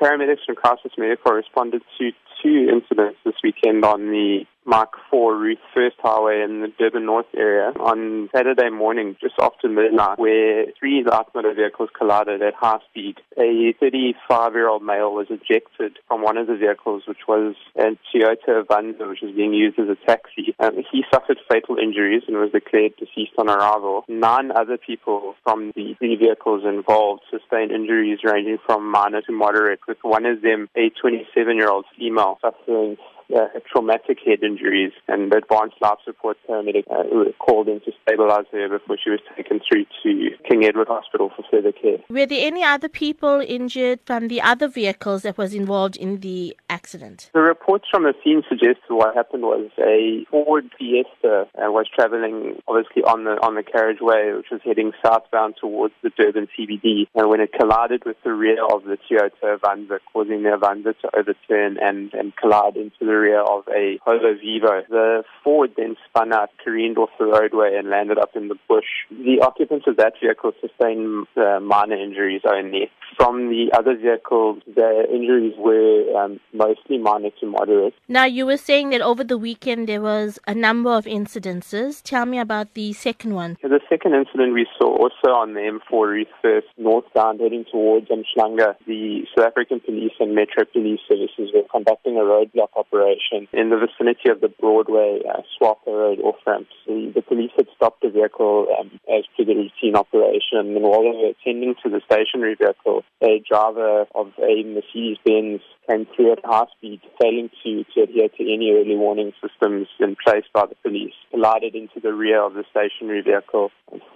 Paramedics from Crisis Medical responded to two incidents this weekend on the M4 Ruth First Highway in the Durban North area on Saturday morning just after midnight, where three light motor vehicles collided at high speed. A 35-year-old male was ejected from one of the vehicles, which was a Toyota Avanza, which was being used as a taxi. He suffered fatal injuries and was declared deceased on arrival. 9 other people from the three vehicles involved sustained injuries ranging from minor to moderate, with one of them, a 27-year-old female, suffering traumatic head injuries, and advanced life support paramedics were called in to stabilize her before she was taken through to King Edward Hospital for further care. Were there any other people injured from the other vehicles that was involved in the accident? The reports from the scene suggest what happened was a Ford Fiesta was traveling obviously on the carriageway, which was heading southbound towards the Durban CBD, and when it collided with the rear of the Toyota Avanza, causing the Avanza to overturn and collide into the rear of a Polo Vivo. The Ford then spun out, careened off the roadway, and landed up in the bush. The occupants of that vehicle sustained minor injuries only. From the other vehicles, the injuries were mostly minor to moderate. Now, you were saying that over the weekend there was a number of incidences. Tell me about the second one. So the second incident we saw also on the M4 Ruth First northbound heading towards Umshlanga. The South African Police and Metro Police Services were conducting a roadblock operation in the vicinity of the Broadway Swart Road off-ramp. The police had stopped the vehicle as per the routine operation, and while they were attending to the stationary vehicle, a driver of a Mercedes Benz came through at high speed, failing to adhere to any early warning systems in place by the police, collided into the rear of the stationary vehicle.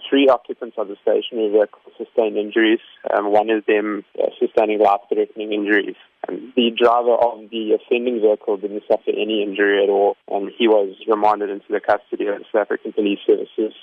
3 occupants of the stationary vehicle sustained injuries, one of them sustaining life-threatening injuries. The driver of the offending vehicle didn't suffer any injury at all, and he was remanded into the custody of the South African Police Services.